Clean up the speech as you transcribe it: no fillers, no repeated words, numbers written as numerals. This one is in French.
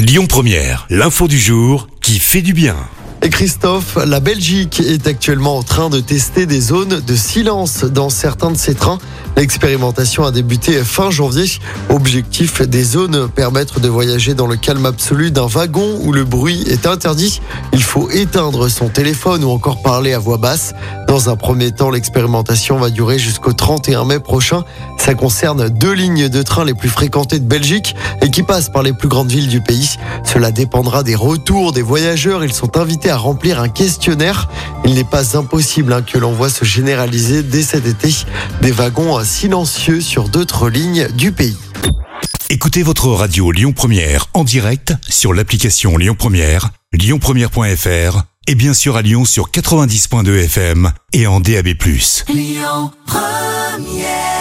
Lyon Première, l'info du jour qui fait du bien. Et Christophe, la Belgique est actuellement en train de tester des zones de silence dans certains de ses trains. L'expérimentation a débuté fin janvier. Objectif des zones, permettre de voyager dans le calme absolu d'un wagon où le bruit est interdit. Il faut éteindre son téléphone ou encore parler à voix basse. Dans un premier temps, l'expérimentation va durer jusqu'au 31 mai prochain. Ça concerne 2 lignes de train les plus fréquentées de Belgique et qui passent par les plus grandes villes du pays. Cela dépendra des retours des voyageurs. Ils sont invités à remplir un questionnaire. Il n'est pas impossible que l'on voit se généraliser dès cet été des wagons silencieux sur d'autres lignes du pays. Écoutez votre radio Lyon Première en direct sur l'application Lyon Première, lyonpremiere.fr et bien sûr à Lyon sur 90.2 FM et en DAB+. Lyon Première.